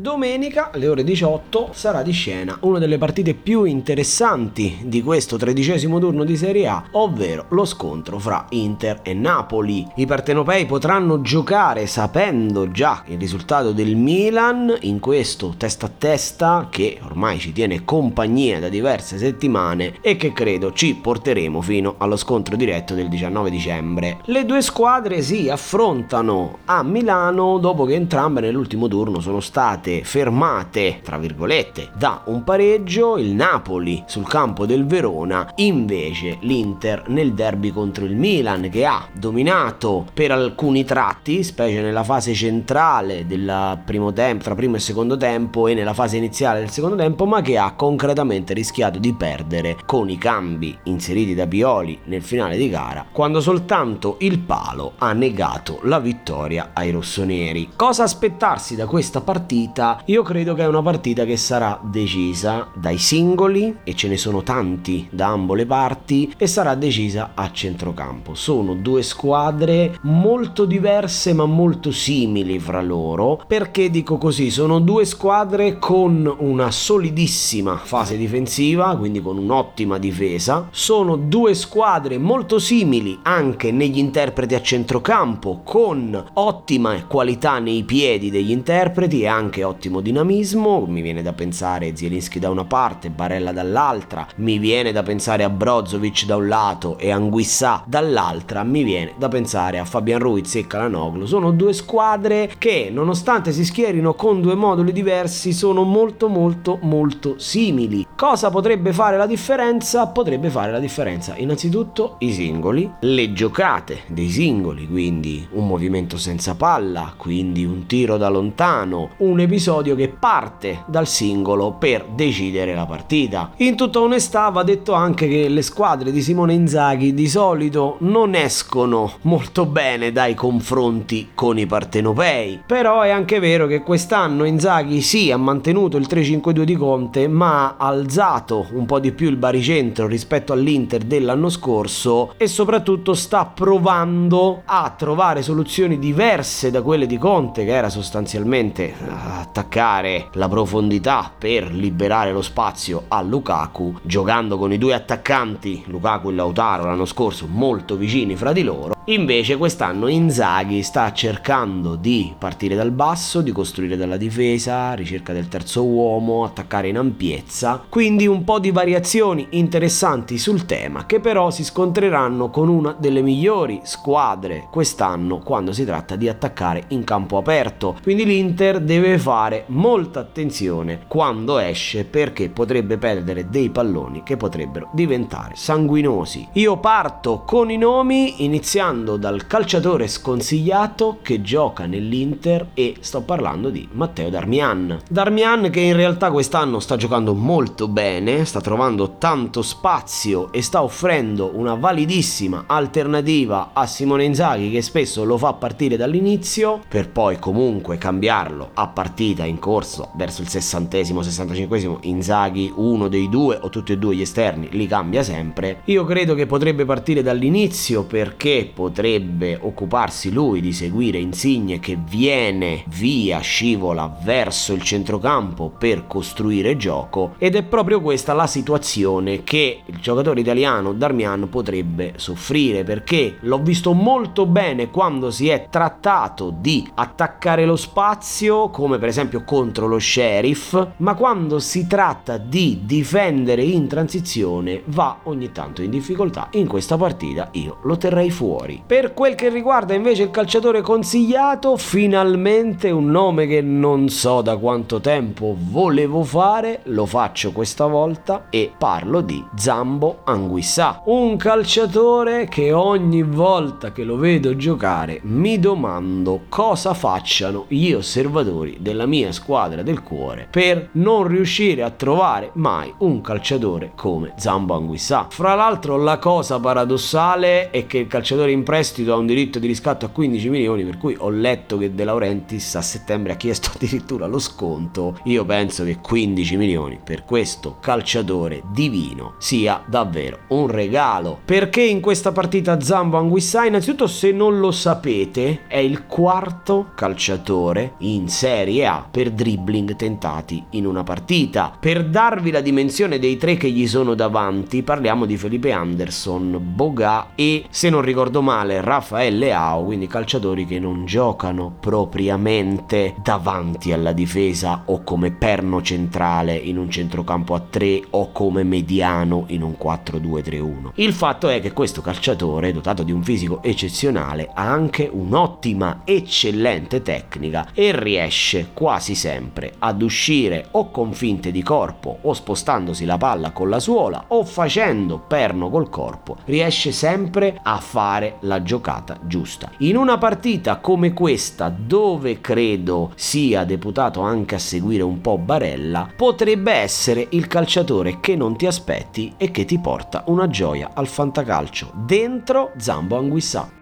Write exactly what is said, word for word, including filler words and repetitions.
Domenica alle ore diciotto sarà di scena una delle partite più interessanti di questo tredicesimo turno di Serie A, ovvero lo scontro fra Inter e Napoli. I partenopei potranno giocare sapendo già il risultato del Milan in questo testa a testa che ormai ci tiene compagnia da diverse settimane e che credo ci porteremo fino allo scontro diretto del diciannove dicembre. Le due squadre si affrontano a Milano dopo che entrambe nell'ultimo turno sono state fermate, tra virgolette, da un pareggio, il Napoli sul campo del Verona, invece l'Inter nel derby contro il Milan, che ha dominato per alcuni tratti, specie nella fase centrale del primo tempo, tra primo e secondo tempo, e nella fase iniziale del secondo tempo, ma che ha concretamente rischiato di perdere con i cambi inseriti da Pioli nel finale di gara, quando soltanto il palo ha negato la vittoria ai rossoneri. Cosa aspettarsi da questa partita? Io credo che è una partita che sarà decisa dai singoli, e ce ne sono tanti da ambo le parti, e sarà decisa a centrocampo. Sono due squadre molto diverse ma molto simili fra loro. Perché dico così? Sono due squadre con una solidissima fase difensiva, quindi con un'ottima difesa. Sono due squadre molto simili anche negli interpreti a centrocampo, con ottima qualità nei piedi degli interpreti e anche ottimo dinamismo. Mi viene da pensare Zielinski da una parte, Barella dall'altra, mi viene da pensare a Brozovic da un lato e Anguissa dall'altra, mi viene da pensare a Fabian Ruiz e Calanoglu. Sono due squadre che, nonostante si schierino con due moduli diversi, sono molto molto molto simili. Cosa potrebbe fare la differenza? Potrebbe fare la differenza innanzitutto i singoli, le giocate dei singoli, quindi un movimento senza palla, quindi un tiro da lontano, un episodio che parte dal singolo per decidere la partita. In tutta onestà va detto anche che le squadre di Simone Inzaghi di solito non escono molto bene dai confronti con i partenopei, però è anche vero che quest'anno Inzaghi sì ha mantenuto il tre cinque due di Conte, ma ha alzato un po' di più il baricentro rispetto all'Inter dell'anno scorso, e soprattutto sta provando a trovare soluzioni diverse da quelle di Conte, che era sostanzialmente attaccare la profondità per liberare lo spazio a Lukaku, giocando con i due attaccanti Lukaku e Lautaro l'anno scorso molto vicini fra di loro. Invece quest'anno Inzaghi sta cercando di partire dal basso, di costruire dalla difesa, ricerca del terzo uomo, attaccare in ampiezza, quindi un po' di variazioni interessanti sul tema, che però si scontreranno con una delle migliori squadre quest'anno quando si tratta di attaccare in campo aperto. Quindi l'Inter deve fare molta attenzione quando esce, perché potrebbe perdere dei palloni che potrebbero diventare sanguinosi. Io parto con i nomi, iniziando dal calciatore sconsigliato che gioca nell'Inter, e sto parlando di Matteo Darmian. Darmian che in realtà quest'anno sta giocando molto bene, sta trovando tanto spazio e sta offrendo una validissima alternativa a Simone Inzaghi, che spesso lo fa partire dall'inizio per poi comunque cambiarlo a partita in corso verso il sessantesimo, sessantacinquesimo. Inzaghi uno dei due o tutti e due gli esterni li cambia sempre. Io credo che potrebbe partire dall'inizio, perché potrebbe occuparsi lui di seguire Insigne, che viene via, scivola verso il centrocampo per costruire gioco, ed è proprio questa la situazione che il giocatore italiano Darmian potrebbe soffrire, perché l'ho visto molto bene quando si è trattato di attaccare lo spazio, come per esempio contro lo Sceriff, ma quando si tratta di difendere in transizione va ogni tanto in difficoltà. In questa partita io lo terrei fuori. Per quel che riguarda invece il calciatore consigliato, finalmente un nome che non so da quanto tempo volevo fare, lo faccio questa volta, e parlo di Zambo Anguissa. Un calciatore che ogni volta che lo vedo giocare mi domando cosa facciano gli osservatori della mia squadra del cuore per non riuscire a trovare mai un calciatore come Zambo Anguissa. Fra l'altro la cosa paradossale è che il calciatore in in prestito ha un diritto di riscatto a quindici milioni, per cui ho letto che De Laurentiis a settembre ha chiesto addirittura lo sconto. Io penso che quindici milioni per questo calciatore divino sia davvero un regalo, perché in questa partita Zambo Anguissa, innanzitutto se non lo sapete, è il quarto calciatore in Serie A per dribbling tentati in una partita. Per darvi la dimensione dei tre che gli sono davanti, parliamo di Felipe Anderson, Boga e, se non ricordo male, Rafael Leao, quindi calciatori che non giocano propriamente davanti alla difesa o come perno centrale in un centrocampo a tre o come mediano in un quattro due tre uno. Il fatto è che questo calciatore, dotato di un fisico eccezionale, ha anche un'ottima, eccellente tecnica e riesce quasi sempre ad uscire o con finte di corpo o spostandosi la palla con la suola o facendo perno col corpo, riesce sempre a fare la giocata giusta. In una partita come questa, dove credo sia deputato anche a seguire un po' Barella, potrebbe essere il calciatore che non ti aspetti e che ti porta una gioia al fantacalcio. Dentro Zambo Anguissa.